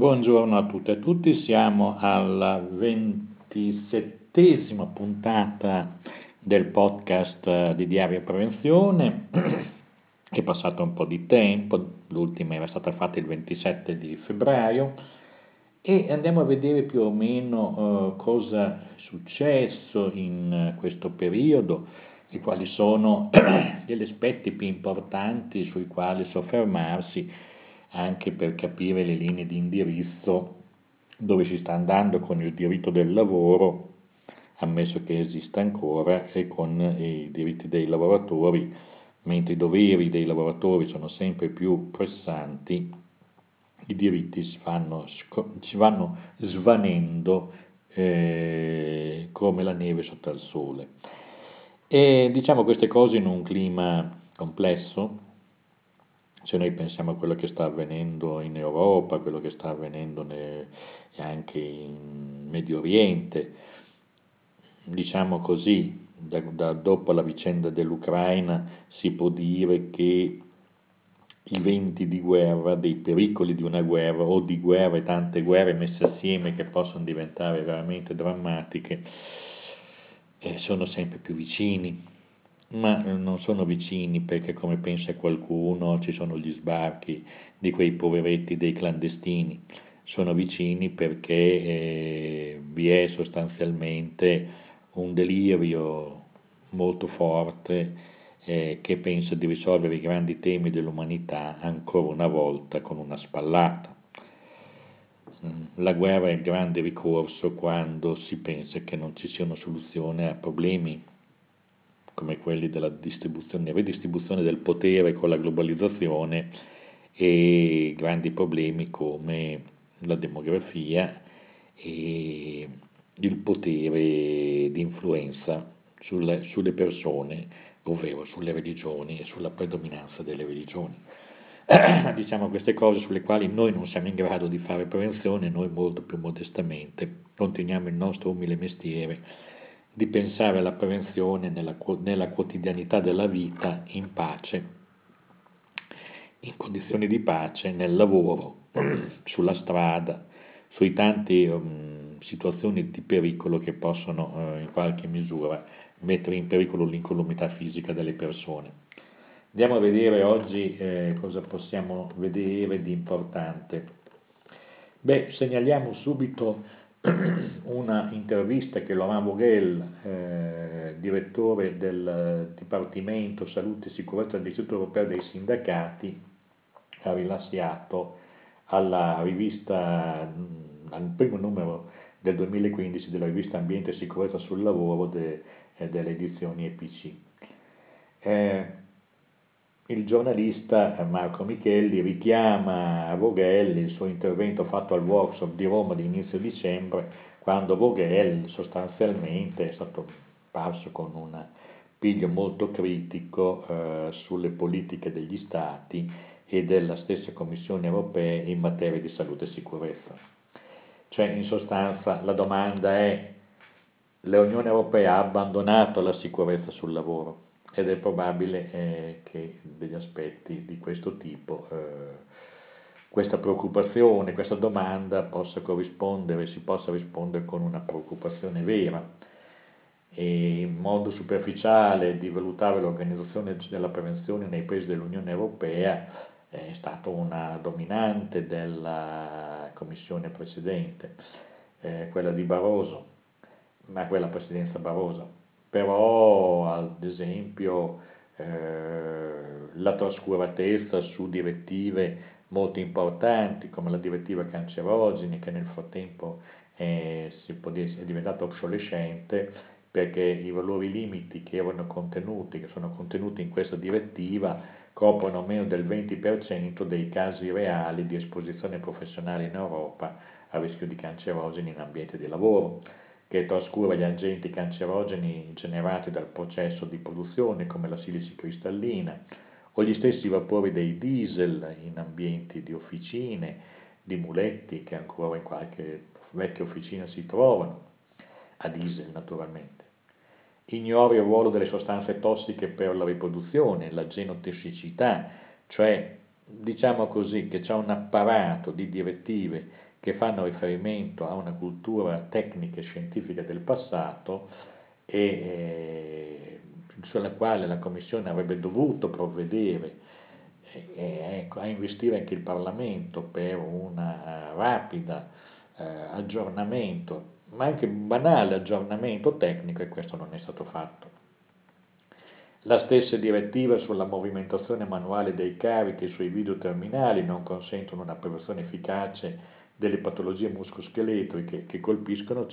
Buongiorno a tutte e a tutti, siamo alla 27ª puntata del podcast di Diario Prevenzione. È passato un po' di tempo, l'ultima era stata fatta il 27 di febbraio e andiamo a vedere più o meno cosa è successo in questo periodo e quali sono gli aspetti più importanti sui quali soffermarsi, anche per capire le linee di indirizzo dove si sta andando con il diritto del lavoro, ammesso che esista ancora, e con i diritti dei lavoratori, mentre i doveri dei lavoratori sono sempre più pressanti, i diritti si vanno svanendo come la neve sotto al sole. E diciamo queste cose in un clima complesso. Se noi pensiamo a quello che sta avvenendo in Europa, quello che sta avvenendo anche in Medio Oriente, diciamo così, dopo la vicenda dell'Ucraina si può dire che i venti di guerra, dei pericoli di una guerra o di guerre, tante guerre messe assieme che possono diventare veramente drammatiche, sono sempre più vicini. Ma non sono vicini perché, come pensa qualcuno, ci sono gli sbarchi di quei poveretti, dei clandestini. Sono vicini perché vi è sostanzialmente un delirio molto forte che pensa di risolvere i grandi temi dell'umanità ancora una volta con una spallata. La guerra è il grande ricorso quando si pensa che non ci sia una soluzione a problemi come quelli della distribuzione e redistribuzione del potere con la globalizzazione e grandi problemi come la demografia e il potere di influenza sulle persone, ovvero sulle religioni e sulla predominanza delle religioni. Diciamo queste cose sulle quali noi non siamo in grado di fare prevenzione, noi molto più modestamente continuiamo il nostro umile mestiere di pensare alla prevenzione nella quotidianità della vita, in pace, in condizioni di pace, nel lavoro, sulla strada, sui tanti situazioni di pericolo che possono in qualche misura mettere in pericolo l'incolumità fisica delle persone. Andiamo a vedere oggi cosa possiamo vedere di importante. Segnaliamo subito una intervista che Laurent Boguel, direttore del Dipartimento Salute e Sicurezza dell'Istituto Europeo dei Sindacati, ha rilasciato alla rivista, al primo numero del 2015 della rivista Ambiente e Sicurezza sul Lavoro delle edizioni EPC. Il giornalista Marco Michelli richiama a Vogel il suo intervento fatto al workshop di Roma di inizio dicembre, quando Vogel sostanzialmente è stato parso con un piglio molto critico sulle politiche degli Stati e della stessa Commissione europea in materia di salute e sicurezza. Cioè, in sostanza, la domanda è: l'Unione Europea ha abbandonato la sicurezza sul lavoro? Ed è probabile che degli aspetti di questo tipo, questa preoccupazione, questa domanda si possa rispondere con una preoccupazione vera. E in modo superficiale di valutare l'organizzazione della prevenzione nei paesi dell'Unione Europea è stata una dominante della commissione precedente, quella di Barroso, ma quella presidenza Barroso. Però, ad esempio, la trascuratezza su direttive molto importanti, come la direttiva cancerogeni, che nel frattempo è diventata obsolescente, perché i valori limiti che sono contenuti in questa direttiva, coprono meno del 20% dei casi reali di esposizione professionale in Europa a rischio di cancerogeni in ambiente di lavoro, che trascura gli agenti cancerogeni generati dal processo di produzione, come la silice cristallina, o gli stessi vapori dei diesel in ambienti di officine, di muletti che ancora in qualche vecchia officina si trovano, a diesel naturalmente. Ignora il ruolo delle sostanze tossiche per la riproduzione, la genotossicità, cioè diciamo così che c'è un apparato di direttive che fanno riferimento a una cultura tecnica e scientifica del passato e sulla quale la Commissione avrebbe dovuto provvedere a investire anche il Parlamento per un rapido aggiornamento, ma anche un banale aggiornamento tecnico, e questo non è stato fatto. La stessa direttiva sulla movimentazione manuale dei carichi sui videoterminali non consentono una prevenzione efficace delle patologie muscoloscheletriche che colpiscono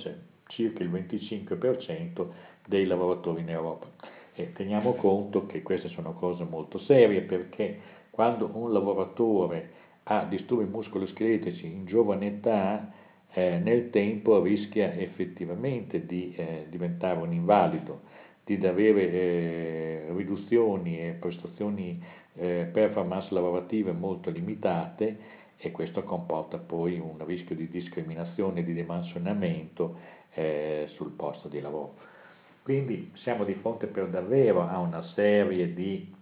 circa il 25% dei lavoratori in Europa. E teniamo conto che queste sono cose molto serie, perché quando un lavoratore ha disturbi muscoloscheletrici in giovane età, nel tempo rischia effettivamente di diventare un invalido, di avere riduzioni e prestazioni performance lavorative molto limitate, e questo comporta poi un rischio di discriminazione e di dimensionamento sul posto di lavoro. Quindi siamo di fronte per davvero a una serie di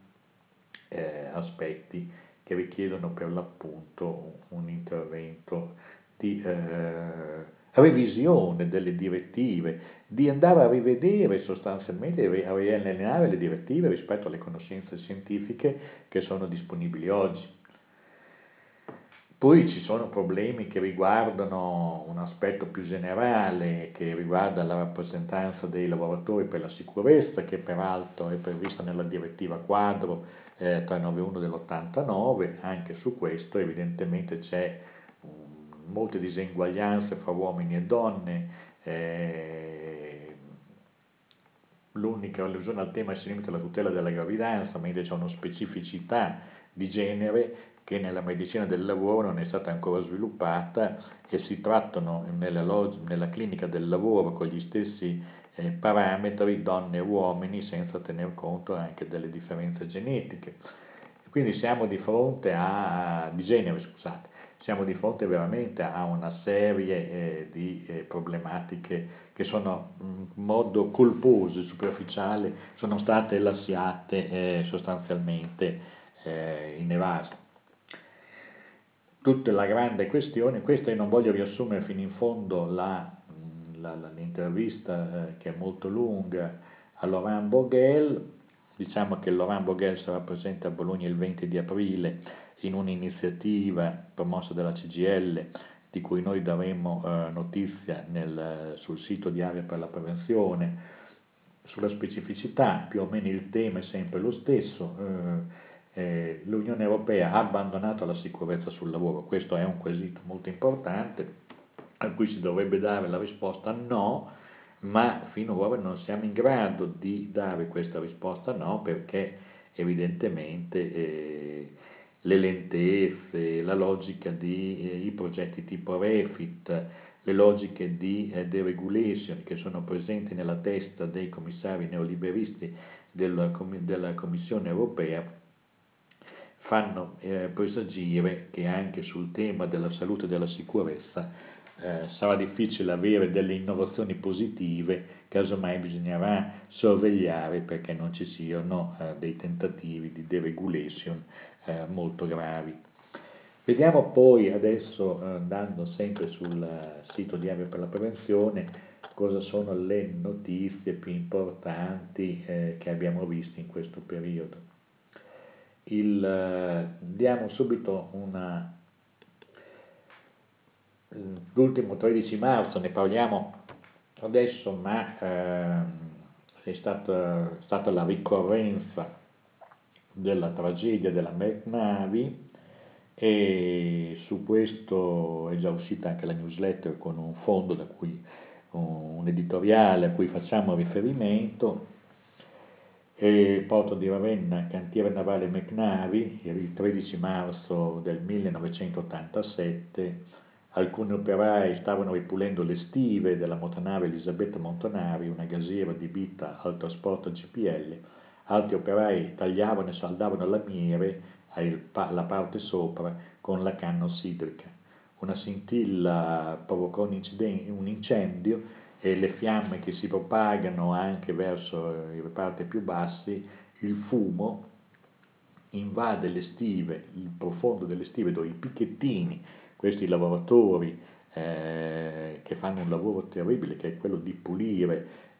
aspetti che richiedono per l'appunto un intervento di revisione delle direttive, di andare a rivedere sostanzialmente, a riallineare le direttive rispetto alle conoscenze scientifiche che sono disponibili oggi. Poi ci sono problemi che riguardano un aspetto più generale, che riguarda la rappresentanza dei lavoratori per la sicurezza, che peraltro è prevista nella direttiva quadro 391 dell'89, anche su questo evidentemente c'è molte diseguaglianze fra uomini e donne, l'unica allusione al tema si limita alla tutela della gravidanza, mentre c'è una specificità di genere che nella medicina del lavoro non è stata ancora sviluppata, e si trattano nella clinica del lavoro con gli stessi parametri donne e uomini, senza tener conto anche delle differenze genetiche. Quindi siamo di fronte a siamo di fronte veramente a una serie di problematiche che sono in modo colposo e superficiale sono state lasciate sostanzialmente in evaso. Tutta la grande questione, questa io non voglio riassumere fino in fondo l'intervista che è molto lunga a Laurent Boguel. Diciamo che Laurent Boguel sarà presente a Bologna il 20 di aprile in un'iniziativa promossa dalla CGIL, di cui noi daremo notizia sul sito di Area per la Prevenzione, sulla specificità. Più o meno il tema è sempre lo stesso. L'Unione Europea ha abbandonato la sicurezza sul lavoro, questo è un quesito molto importante a cui si dovrebbe dare la risposta no, ma fino ad ora non siamo in grado di dare questa risposta no, perché evidentemente le lentezze, la logica di i progetti tipo Refit, le logiche di deregulation che sono presenti nella testa dei commissari neoliberisti della Commissione Europea fanno presagire che anche sul tema della salute e della sicurezza sarà difficile avere delle innovazioni positive, casomai bisognerà sorvegliare perché non ci siano dei tentativi di deregulation molto gravi. Vediamo poi adesso, andando sempre sul sito di Area per la Prevenzione, cosa sono le notizie più importanti che abbiamo visto in questo periodo. Diamo subito l'ultimo 13 marzo, ne parliamo adesso, ma è stata la ricorrenza della tragedia della Mecnavi, e su questo è già uscita anche la newsletter con un fondo da cui un editoriale a cui facciamo riferimento. E porto di Ravenna, cantiere navale Mecnavi, il 13 marzo del 1987, alcuni operai stavano ripulendo le stive della motonave Elisabetta Montanari, una gasiera adibita al trasporto GPL, altri operai tagliavano e saldavano lamiere alla parte sopra con la canna ossidrica. Una scintilla provocò un incendio, e le fiamme che si propagano anche verso i reparti più bassi, il fumo invade le stive, il profondo delle stive, dove i picchettini, questi lavoratori che fanno un lavoro terribile, che è quello di pulire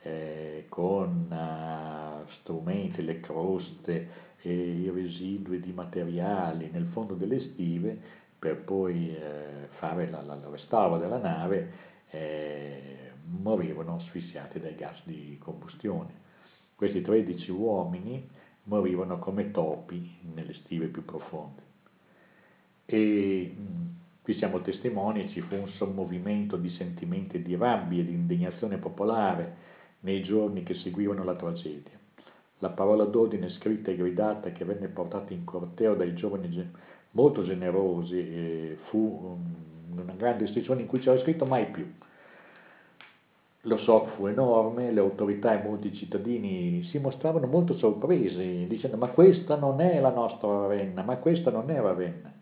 con strumenti le croste e i residui di materiali nel fondo delle stive, per poi fare il restauro della nave, morivano asfissiati dai gas di combustione. Questi 13 uomini morivano come topi nelle stive più profonde. E qui siamo testimoni, ci fu un sommovimento di sentimenti di rabbia e di indignazione popolare nei giorni che seguivano la tragedia. La parola d'ordine scritta e gridata che venne portata in corteo dai giovani molto generosi fu una grande istituzione in cui c'era scritto mai più. Lo shock fu enorme, le autorità e molti cittadini si mostravano molto sorpresi, dicendo: ma questa non è la nostra Ravenna, ma questa non è Ravenna.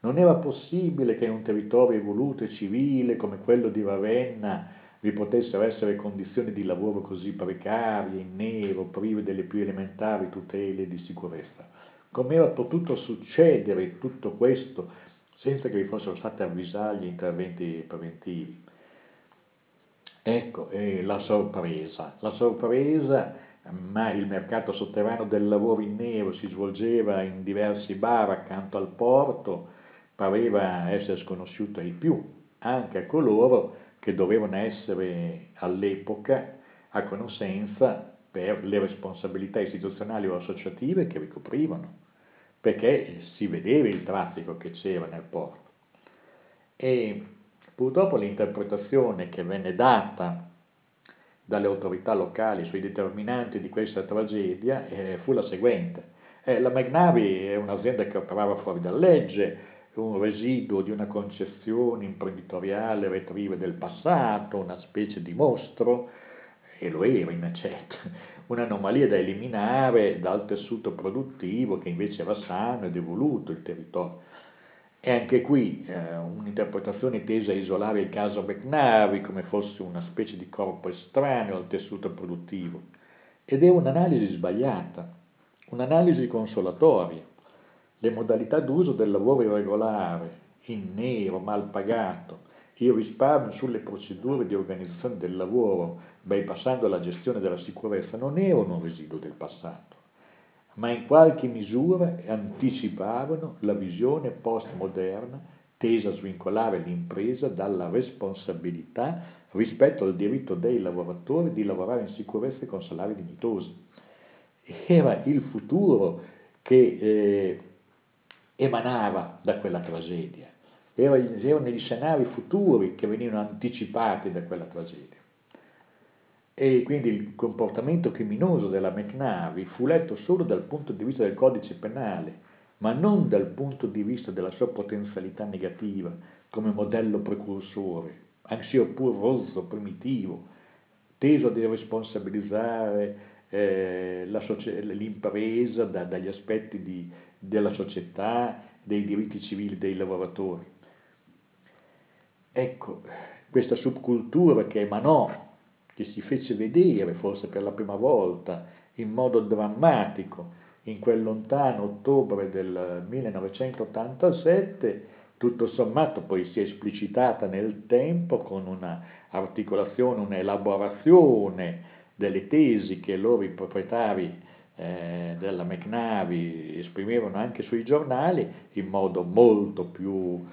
Non era possibile che in un territorio evoluto e civile come quello di Ravenna vi potessero essere condizioni di lavoro così precarie, in nero, prive delle più elementari tutele di sicurezza. Com'era potuto succedere tutto questo senza che vi fossero stati avvisagli interventi preventivi? Ecco, la sorpresa, ma il mercato sotterraneo del lavoro in nero si svolgeva in diversi bar accanto al porto, pareva essere sconosciuto ai più, anche a coloro che dovevano essere all'epoca a conoscenza per le responsabilità istituzionali o associative che ricoprivano, perché si vedeva il traffico che c'era nel porto. E purtroppo l'interpretazione che venne data dalle autorità locali sui determinanti di questa tragedia fu la seguente. La Mecnavi è un'azienda che operava fuori dalla legge, un residuo di una concezione imprenditoriale retriva del passato, una specie di mostro, e lo era in effetti, un'anomalia da eliminare dal tessuto produttivo che invece era sano ed evoluto il territorio. E anche qui un'interpretazione tesa a isolare il caso Mecnavi come fosse una specie di corpo estraneo al tessuto produttivo, ed è un'analisi sbagliata, un'analisi consolatoria. Le modalità d'uso del lavoro irregolare, in nero, mal pagato, il risparmio sulle procedure di organizzazione del lavoro, bypassando la gestione della sicurezza, non erano un residuo del passato, ma in qualche misura anticipavano la visione postmoderna tesa a svincolare l'impresa dalla responsabilità rispetto al diritto dei lavoratori di lavorare in sicurezza e con salari dignitosi. Era il futuro che emanava da quella tragedia, erano gli scenari futuri che venivano anticipati da quella tragedia. E quindi il comportamento criminoso della Mecnavi fu letto solo dal punto di vista del codice penale, ma non dal punto di vista della sua potenzialità negativa come modello precursore, anzio pur rozzo, primitivo, teso a responsabilizzare l'impresa dagli aspetti della società, dei diritti civili dei lavoratori. Ecco, questa subcultura che emanò, che si fece vedere forse per la prima volta in modo drammatico in quel lontano ottobre del 1987, tutto sommato poi si è esplicitata nel tempo con un'articolazione, un'elaborazione delle tesi che loro i proprietari della Mecnavi esprimevano anche sui giornali in modo molto più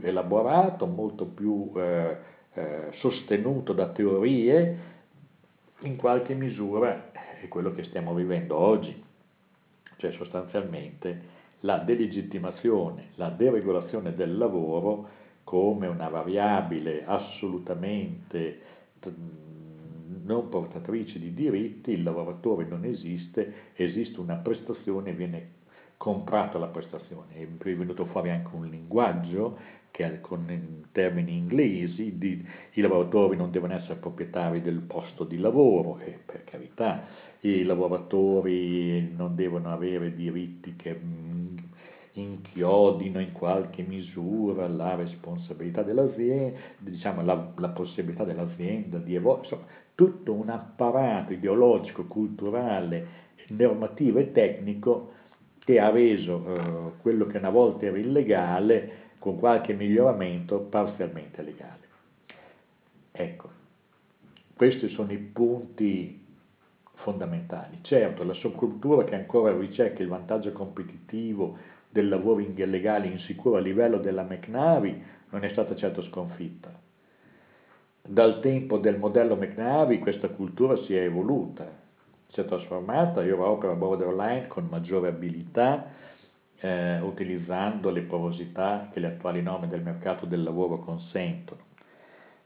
elaborato, molto più sostenuto da teorie, in qualche misura è quello che stiamo vivendo oggi, cioè sostanzialmente la delegittimazione, la deregolazione del lavoro come una variabile assolutamente non portatrice di diritti. Il lavoratore non esiste, esiste una prestazione, viene comprata la prestazione. È venuto fuori anche un linguaggio che con termini inglesi, i lavoratori non devono essere proprietari del posto di lavoro, e per carità, i lavoratori non devono avere diritti che inchiodino in qualche misura la responsabilità dell'azienda, diciamo la possibilità dell'azienda di evolversi. Tutto un apparato ideologico, culturale, normativo e tecnico che ha reso quello che una volta era illegale con qualche miglioramento parzialmente legale. Ecco, questi sono i punti fondamentali. Certo, la subcultura che ancora ricerca il vantaggio competitivo del lavoro illegale insicuro a livello della Mecnavi non è stata certo sconfitta. Dal tempo del modello Mecnavi questa cultura si è evoluta, si è trasformata, io opero borderline con maggiore abilità, utilizzando le porosità che le attuali norme del mercato del lavoro consentono.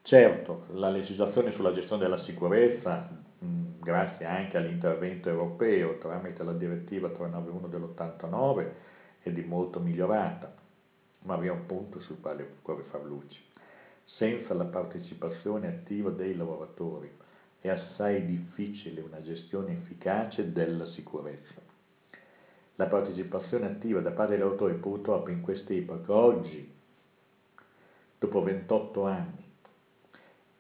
Certo, la legislazione sulla gestione della sicurezza, grazie anche all'intervento europeo tramite la direttiva 391 dell'89, è di molto migliorata, ma vi è un punto sul quale occorre far luce. Senza la partecipazione attiva dei lavoratori è assai difficile una gestione efficace della sicurezza. La partecipazione attiva da parte dei lavoratori purtroppo in quest'epoca, oggi, dopo 28 anni,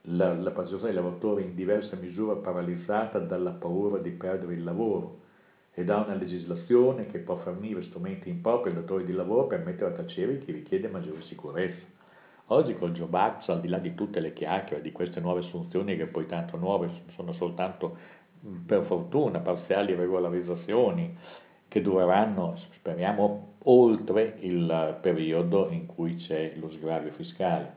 la partecipazione dei lavoratori in diversa misura paralizzata dalla paura di perdere il lavoro e da una legislazione che può fornire strumenti impropri ai datori di lavoro per mettere a tacere chi richiede maggiore sicurezza. Oggi col Job Act, al di là di tutte le chiacchiere, di queste nuove assunzioni che poi tanto nuove sono soltanto, per fortuna, parziali regolarizzazioni che dureranno, speriamo, oltre il periodo in cui c'è lo sgravio fiscale.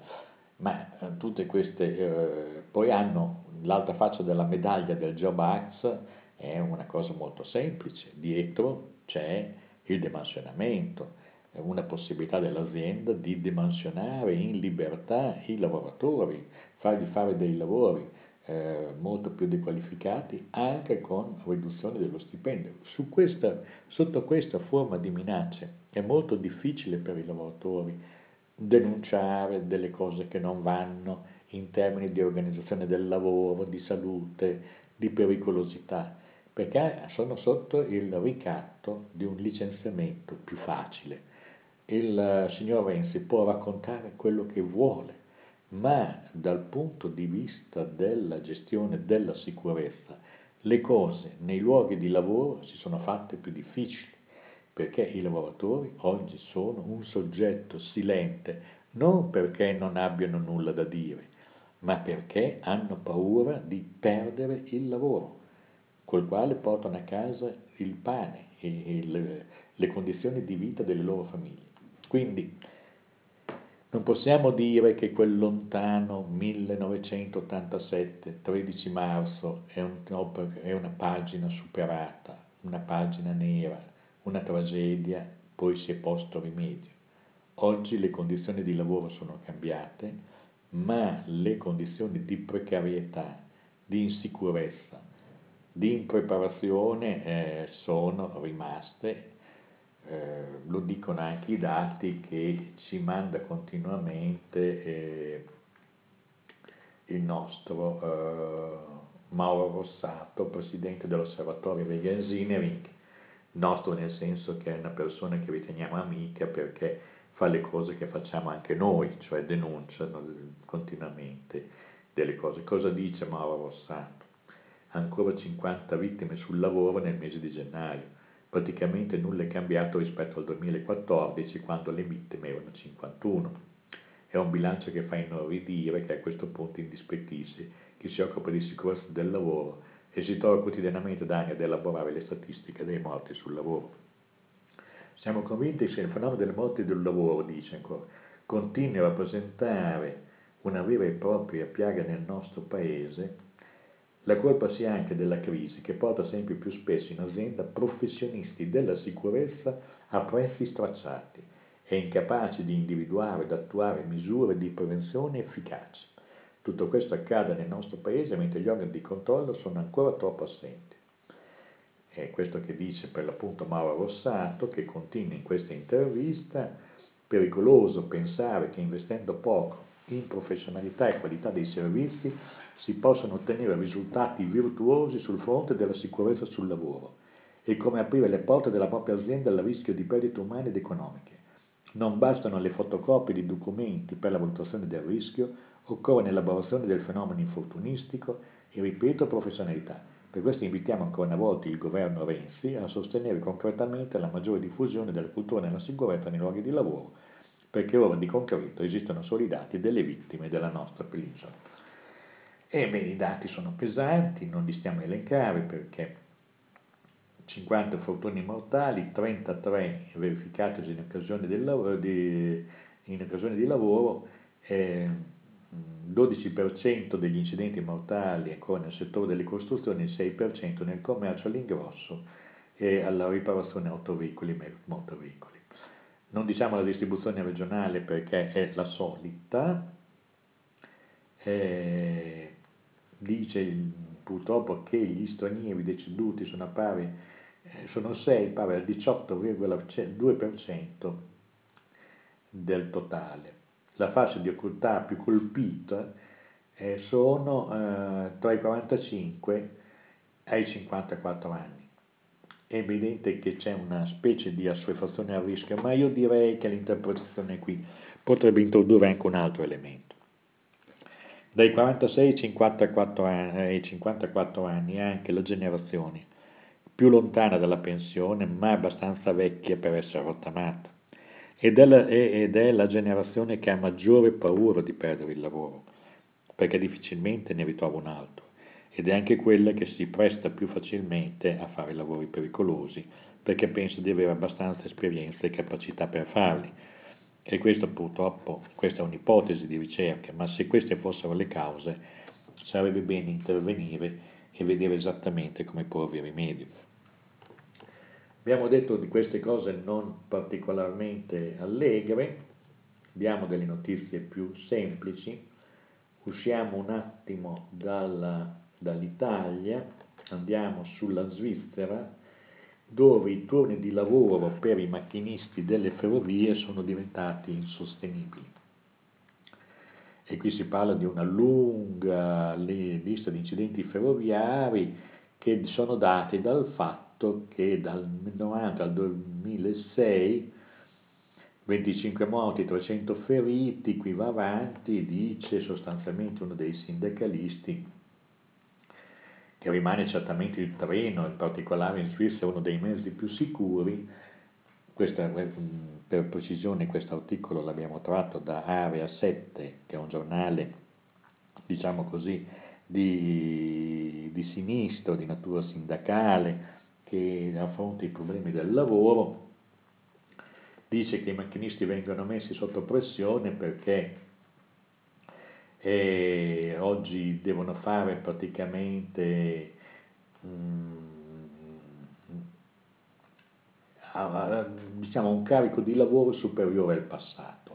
Ma tutte queste poi hanno l'altra faccia della medaglia del Job Act, è una cosa molto semplice, dietro c'è il dimensionamento, una possibilità dell'azienda di dimensionare in libertà i lavoratori, fargli fare dei lavori molto più dequalificati anche con riduzione dello stipendio. Sotto questa forma di minacce è molto difficile per i lavoratori denunciare delle cose che non vanno in termini di organizzazione del lavoro, di salute, di pericolosità, perché sono sotto il ricatto di un licenziamento più facile. Il signor Renzi può raccontare quello che vuole, ma dal punto di vista della gestione della sicurezza le cose nei luoghi di lavoro si sono fatte più difficili, perché i lavoratori oggi sono un soggetto silente, non perché non abbiano nulla da dire, ma perché hanno paura di perdere il lavoro, col quale portano a casa il pane e le condizioni di vita delle loro famiglie. Quindi non possiamo dire che quel lontano 1987, 13 marzo, è una pagina superata, una pagina nera, una tragedia, poi si è posto rimedio. Oggi le condizioni di lavoro sono cambiate, ma le condizioni di precarietà, di insicurezza, di impreparazione sono rimaste, lo dicono anche i dati che ci manda continuamente il nostro Mauro Rossato, presidente dell'Osservatorio Vega Engineering, nostro nel senso che è una persona che riteniamo amica perché fa le cose che facciamo anche noi, cioè denunciano continuamente delle cose. Cosa dice Mauro Rossato? Ancora 50 vittime sul lavoro nel mese di gennaio, praticamente nulla è cambiato rispetto al 2014 quando le vittime erano 51. È un bilancio che fa inorridire, che a questo punto indispettisce chi si occupa di sicurezza del lavoro e si trova quotidianamente da anni ad elaborare le statistiche dei morti sul lavoro. Siamo convinti che il fenomeno delle morti del lavoro, dice ancora, continui a rappresentare una vera e propria piaga nel nostro paese, la colpa sia anche della crisi che porta sempre più spesso in azienda professionisti della sicurezza a prezzi stracciati e incapaci di individuare ed attuare misure di prevenzione efficaci. Tutto questo accade nel nostro paese mentre gli organi di controllo sono ancora troppo assenti. È questo che dice per l'appunto Mauro Rossato, che continua in questa intervista: pericoloso pensare che investendo poco in professionalità e qualità dei servizi si possano ottenere risultati virtuosi sul fronte della sicurezza sul lavoro e come aprire le porte della propria azienda al rischio di perdite umane ed economiche. Non bastano le fotocopie di documenti per la valutazione del rischio, occorre l'elaborazione del fenomeno infortunistico e, ripeto, professionalità. Per questo invitiamo ancora una volta il governo Renzi a sostenere concretamente la maggiore diffusione della cultura nella sicurezza nei luoghi di lavoro, perché ora di concreto esistono solo i dati delle vittime della nostra penisola. Ebbene, i dati sono pesanti, non li stiamo a elencare perché 50 infortuni mortali, 33 verificatisi in occasione di lavoro, 12% degli incidenti mortali ancora nel settore delle costruzioni, il 6% nel commercio all'ingrosso e alla riparazione autoveicoli e motoveicoli. Non diciamo la distribuzione regionale perché è la solita, dice purtroppo che gli stranieri deceduti sono 6, pari al 18,2% del totale. La fascia di occultà più colpita sono tra i 45 e i 54 anni. È evidente che c'è una specie di assuefazione al rischio, ma io direi che l'interpretazione qui potrebbe introdurre anche un altro elemento. Dai 46 ai 54 anni anche la generazione più lontana dalla pensione, ma abbastanza vecchia per essere rottamata, ed è la generazione che ha maggiore paura di perdere il lavoro, perché difficilmente ne ritrova un altro, ed è anche quella che si presta più facilmente a fare lavori pericolosi, perché pensa di avere abbastanza esperienza e capacità per farli. E questo purtroppo, questa è un'ipotesi di ricerca, ma se queste fossero le cause, sarebbe bene intervenire e vedere esattamente come porvi rimedio. Abbiamo detto di queste cose non particolarmente allegre, diamo delle notizie più semplici, usciamo un attimo dall'Italia, andiamo sulla Svizzera, dove i turni di lavoro per i macchinisti delle ferrovie sono diventati insostenibili. E qui si parla di una lunga lista di incidenti ferroviari che sono dati dal fatto che dal 1990 al 2006 25 morti, 300 feriti, qui va avanti, dice sostanzialmente uno dei sindacalisti, che rimane certamente il treno, in particolare in Svizzera, uno dei mezzi più sicuri. Questa, per precisione, questo articolo l'abbiamo tratto da Area 7, che è un giornale, diciamo così, di sinistra, di natura sindacale, che affronta i problemi del lavoro. Dice che i macchinisti vengono messi sotto pressione perché e oggi devono fare praticamente diciamo un carico di lavoro superiore al passato.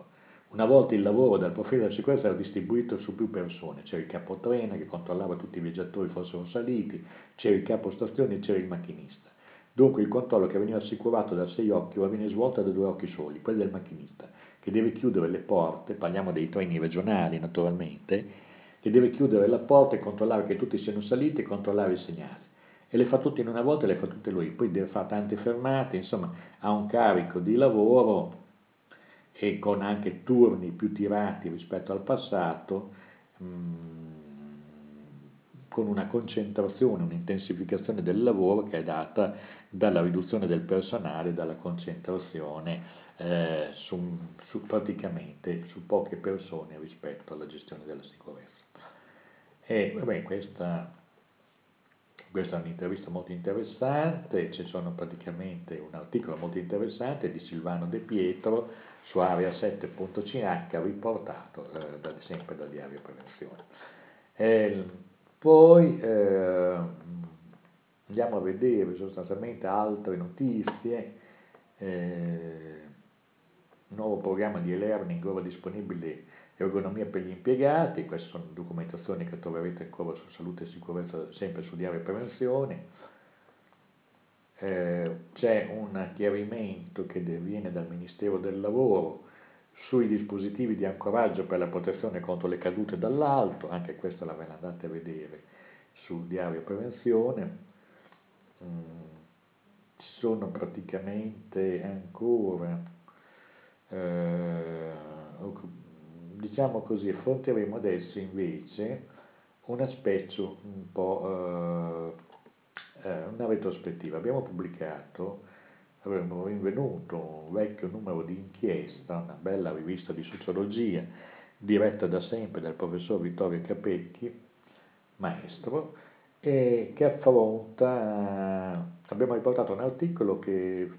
Una volta il lavoro dal profilo della sicurezza era distribuito su più persone, c'era il capotreno che controllava tutti i viaggiatori fossero saliti, c'era il capostazione e c'era il macchinista. Dunque il controllo che veniva assicurato da 6 occhi ora viene svolto da 2 occhi soli, quelli del macchinista, che deve chiudere le porte, parliamo dei treni regionali naturalmente, che deve chiudere la porta e controllare che tutti siano saliti e controllare il segnale. E le fa tutte in una volta e le fa tutte lui, poi deve fare tante fermate, insomma ha un carico di lavoro e con anche turni più tirati rispetto al passato, con una concentrazione, un'intensificazione del lavoro che è data dalla riduzione del personale, dalla concentrazione praticamente su poche persone rispetto alla gestione della sicurezza. E vabbè, questa è un'intervista molto interessante, ci sono praticamente un articolo molto interessante di Silvano De Pietro su area7.ch riportato sempre dal Diario Prevenzione. Poi andiamo a vedere sostanzialmente altre notizie. Nuovo programma di e-learning ora disponibile, ergonomia per gli impiegati. Queste sono documentazioni che troverete ancora su salute e sicurezza sempre su Diario Prevenzione. C'è un chiarimento che viene dal Ministero del Lavoro sui dispositivi di ancoraggio per la protezione contro le cadute dall'alto, anche questa la ve la andate a vedere su Diario Prevenzione. Ci sono praticamente ancora diciamo così, affronteremo adesso invece un aspetto un po' una retrospettiva. Abbiamo pubblicato avremmo rinvenuto un vecchio numero di Inchiesta, una bella rivista di sociologia, diretta da sempre dal professor Vittorio Capecchi, maestro, e che affronta, abbiamo riportato un articolo che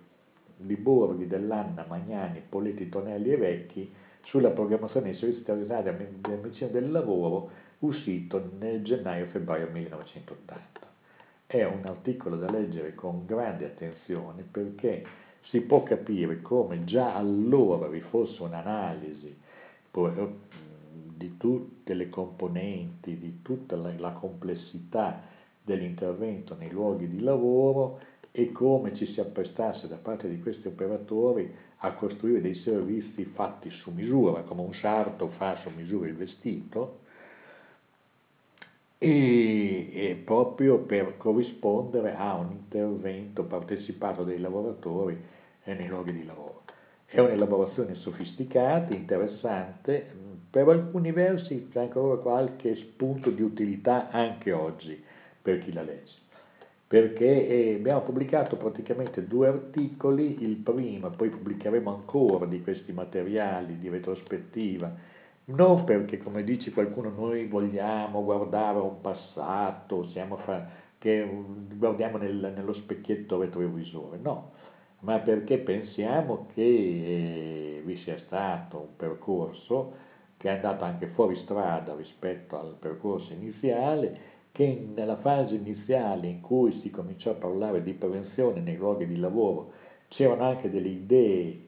Di Borghi, Dell'Anna, Magnani, Poletti, Tonelli e Vecchi sulla programmazione dei servizi straordinari della medicina del lavoro, uscito nel gennaio-febbraio 1980. È un articolo da leggere con grande attenzione, perché si può capire come già allora vi fosse un'analisi di tutte le componenti, di tutta la complessità dell'intervento nei luoghi di lavoro e come ci si apprestasse da parte di questi operatori a costruire dei servizi fatti su misura, come un sarto fa su misura il vestito, e proprio per corrispondere a un intervento partecipato dei lavoratori nei luoghi di lavoro. È un'elaborazione sofisticata, interessante, per alcuni versi c'è ancora qualche spunto di utilità anche oggi per chi la legge, perché abbiamo pubblicato praticamente 2 articoli, il primo, poi pubblicheremo ancora di questi materiali di retrospettiva, non perché, come dice qualcuno, noi vogliamo guardare un passato, che guardiamo nello specchietto retrovisore, no, ma perché pensiamo che vi sia stato un percorso che è andato anche fuori strada rispetto al percorso iniziale, che nella fase iniziale in cui si cominciò a parlare di prevenzione nei luoghi di lavoro c'erano anche delle idee,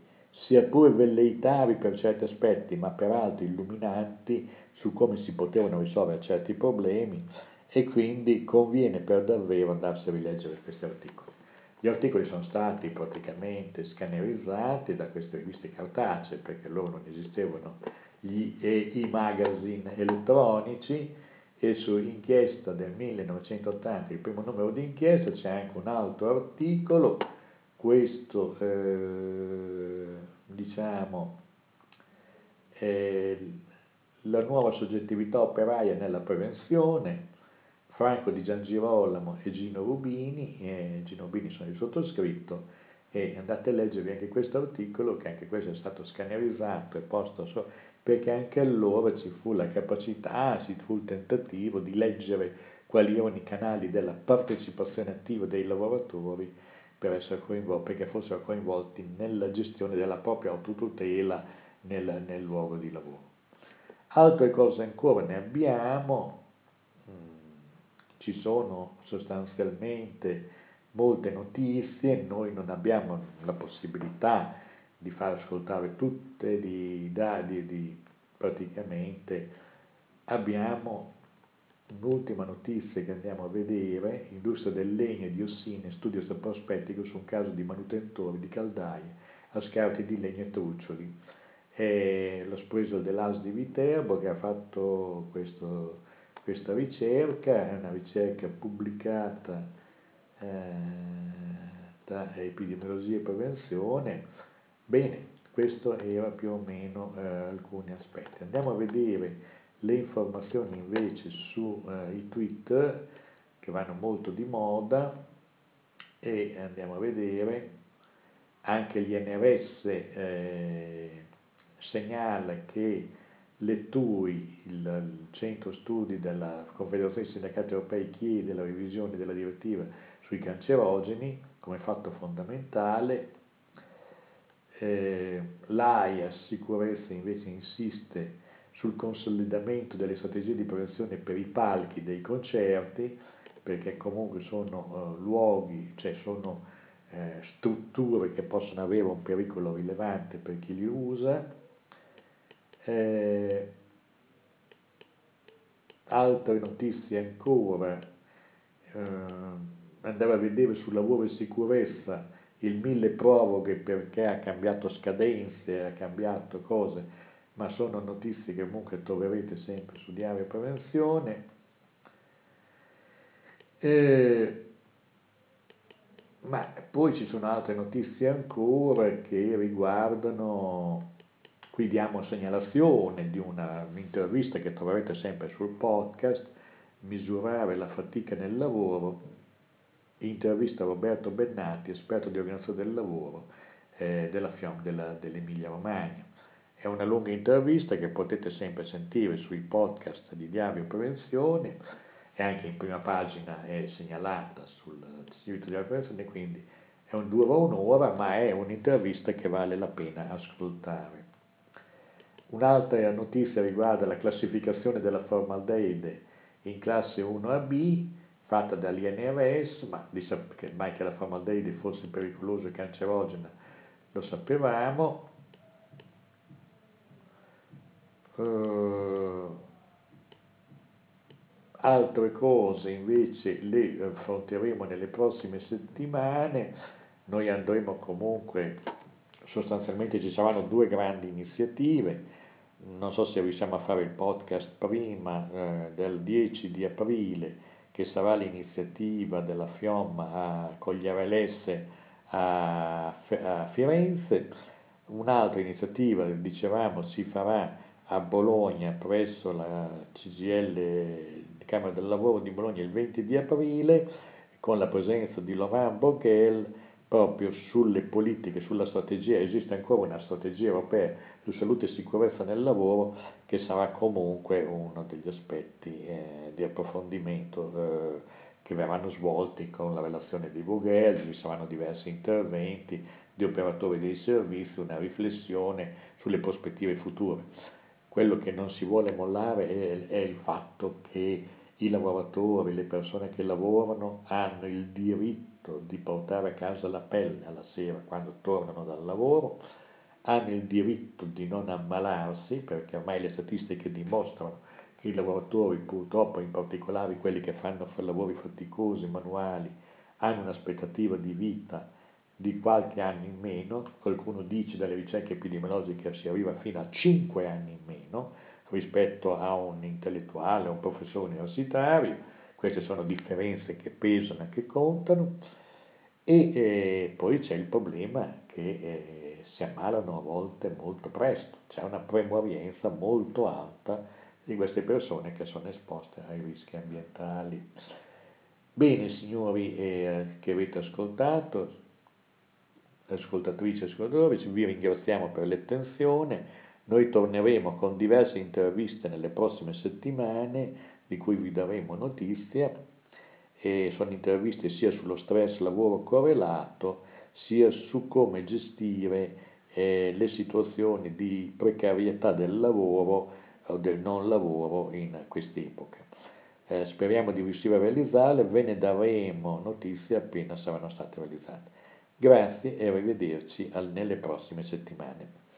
sia pure velleitari per certi aspetti, ma per altri illuminanti, su come si potevano risolvere certi problemi, e quindi conviene per davvero andarsi a rileggere questi articoli. Gli articoli sono stati praticamente scannerizzati da queste riviste cartacee, perché allora non esistevano i magazine elettronici, e su Inchiesta del 1980, il primo numero di Inchiesta, c'è anche un altro articolo, questo la nuova soggettività operaia nella prevenzione, Franco di Giangirolamo e Gino Rubini, sono il sottoscritto, e andate a leggervi anche questo articolo, che anche questo è stato scannerizzato e posto, perché anche allora ci fu la capacità, ci fu il tentativo di leggere quali erano i canali della partecipazione attiva dei lavoratori per essere coinvolti, perché fossero coinvolti nella gestione della propria autotutela nel luogo di lavoro. Altre cose ancora ne abbiamo, ci sono sostanzialmente molte notizie, noi non abbiamo la possibilità di far ascoltare tutte, praticamente abbiamo un'ultima notizia che andiamo a vedere, industria del legno e di Ossine, studio prospettico su un caso di manutentori di caldaie a scarti di legno e truccioli. È lo sponsor dell'AS di Viterbo che ha fatto questa ricerca, è una ricerca pubblicata da Epidemiologia e Prevenzione. Bene, questo era più o meno alcuni aspetti. Andiamo a vedere le informazioni invece sui tweet che vanno molto di moda, e andiamo a vedere anche l'INRS segnala che l'ETUI, il centro studi della Confederazione dei Sindacati Europei, chiede la revisione della direttiva sui cancerogeni come fatto fondamentale. L'AIA Sicurezza invece insiste sul consolidamento delle strategie di prevenzione per i palchi dei concerti, perché comunque sono luoghi, cioè sono strutture che possono avere un pericolo rilevante per chi li usa. Altre notizie ancora, andare a vedere sul lavoro e sicurezza il mille proroghe, perché ha cambiato scadenze, ha cambiato cose, ma sono notizie che comunque troverete sempre su Diario Prevenzione. Ma poi ci sono altre notizie ancora che riguardano, qui diamo segnalazione di un'intervista che troverete sempre sul podcast, misurare la fatica nel lavoro, intervista Roberto Bennati, esperto di organizzazione del lavoro della FIOM dell'Emilia Romagna. È una lunga intervista che potete sempre sentire sui podcast di Diario Prevenzione, e anche in prima pagina è segnalata sul sito di Diario Prevenzione, quindi è un dura un'ora, ma è un'intervista che vale la pena ascoltare. Un'altra notizia riguarda la classificazione della formaldeide in classe 1AB fatta dall'INRS, ma mai che la formaldeide fosse pericolosa e cancerogena lo sapevamo. Altre cose invece le affronteremo nelle prossime settimane. Noi andremo comunque, sostanzialmente ci saranno due grandi iniziative. Non so se riusciamo a fare il podcast prima del 10 di aprile, che sarà l'iniziativa della FIOM a Cogliere l'Esse a Firenze. Un'altra iniziativa, dicevamo, si farà a Bologna presso la CGIL Camera del Lavoro di Bologna il 20 di aprile, con la presenza di Laurent Boguel, proprio sulle politiche, sulla strategia. Esiste ancora una strategia europea su salute e sicurezza nel lavoro, che sarà comunque uno degli aspetti di approfondimento che verranno svolti con la relazione di Boguel. Ci saranno diversi interventi di operatori dei servizi, una riflessione sulle prospettive future. Quello che non si vuole mollare è il fatto che i lavoratori, le persone che lavorano, hanno il diritto di portare a casa la pelle alla sera quando tornano dal lavoro, hanno il diritto di non ammalarsi, perché ormai le statistiche dimostrano che i lavoratori, purtroppo in particolare quelli che fanno lavori faticosi, manuali, hanno un'aspettativa di vita di qualche anno in meno. Qualcuno dice dalle ricerche epidemiologiche si arriva fino a 5 anni in meno rispetto a un intellettuale, a un professore universitario. Queste sono differenze che pesano e che contano. E poi c'è il problema che si ammalano a volte molto presto, c'è una premorienza molto alta di queste persone che sono esposte ai rischi ambientali. Bene signori che avete ascoltato, ascoltatrici e ascoltatori, vi ringraziamo per l'attenzione. Noi torneremo con diverse interviste nelle prossime settimane, di cui vi daremo notizia, e sono interviste sia sullo stress lavoro correlato, sia su come gestire le situazioni di precarietà del lavoro o del non lavoro in quest'epoca. Speriamo di riuscire a realizzarle, ve ne daremo notizie appena saranno state realizzate. Grazie e arrivederci nelle prossime settimane.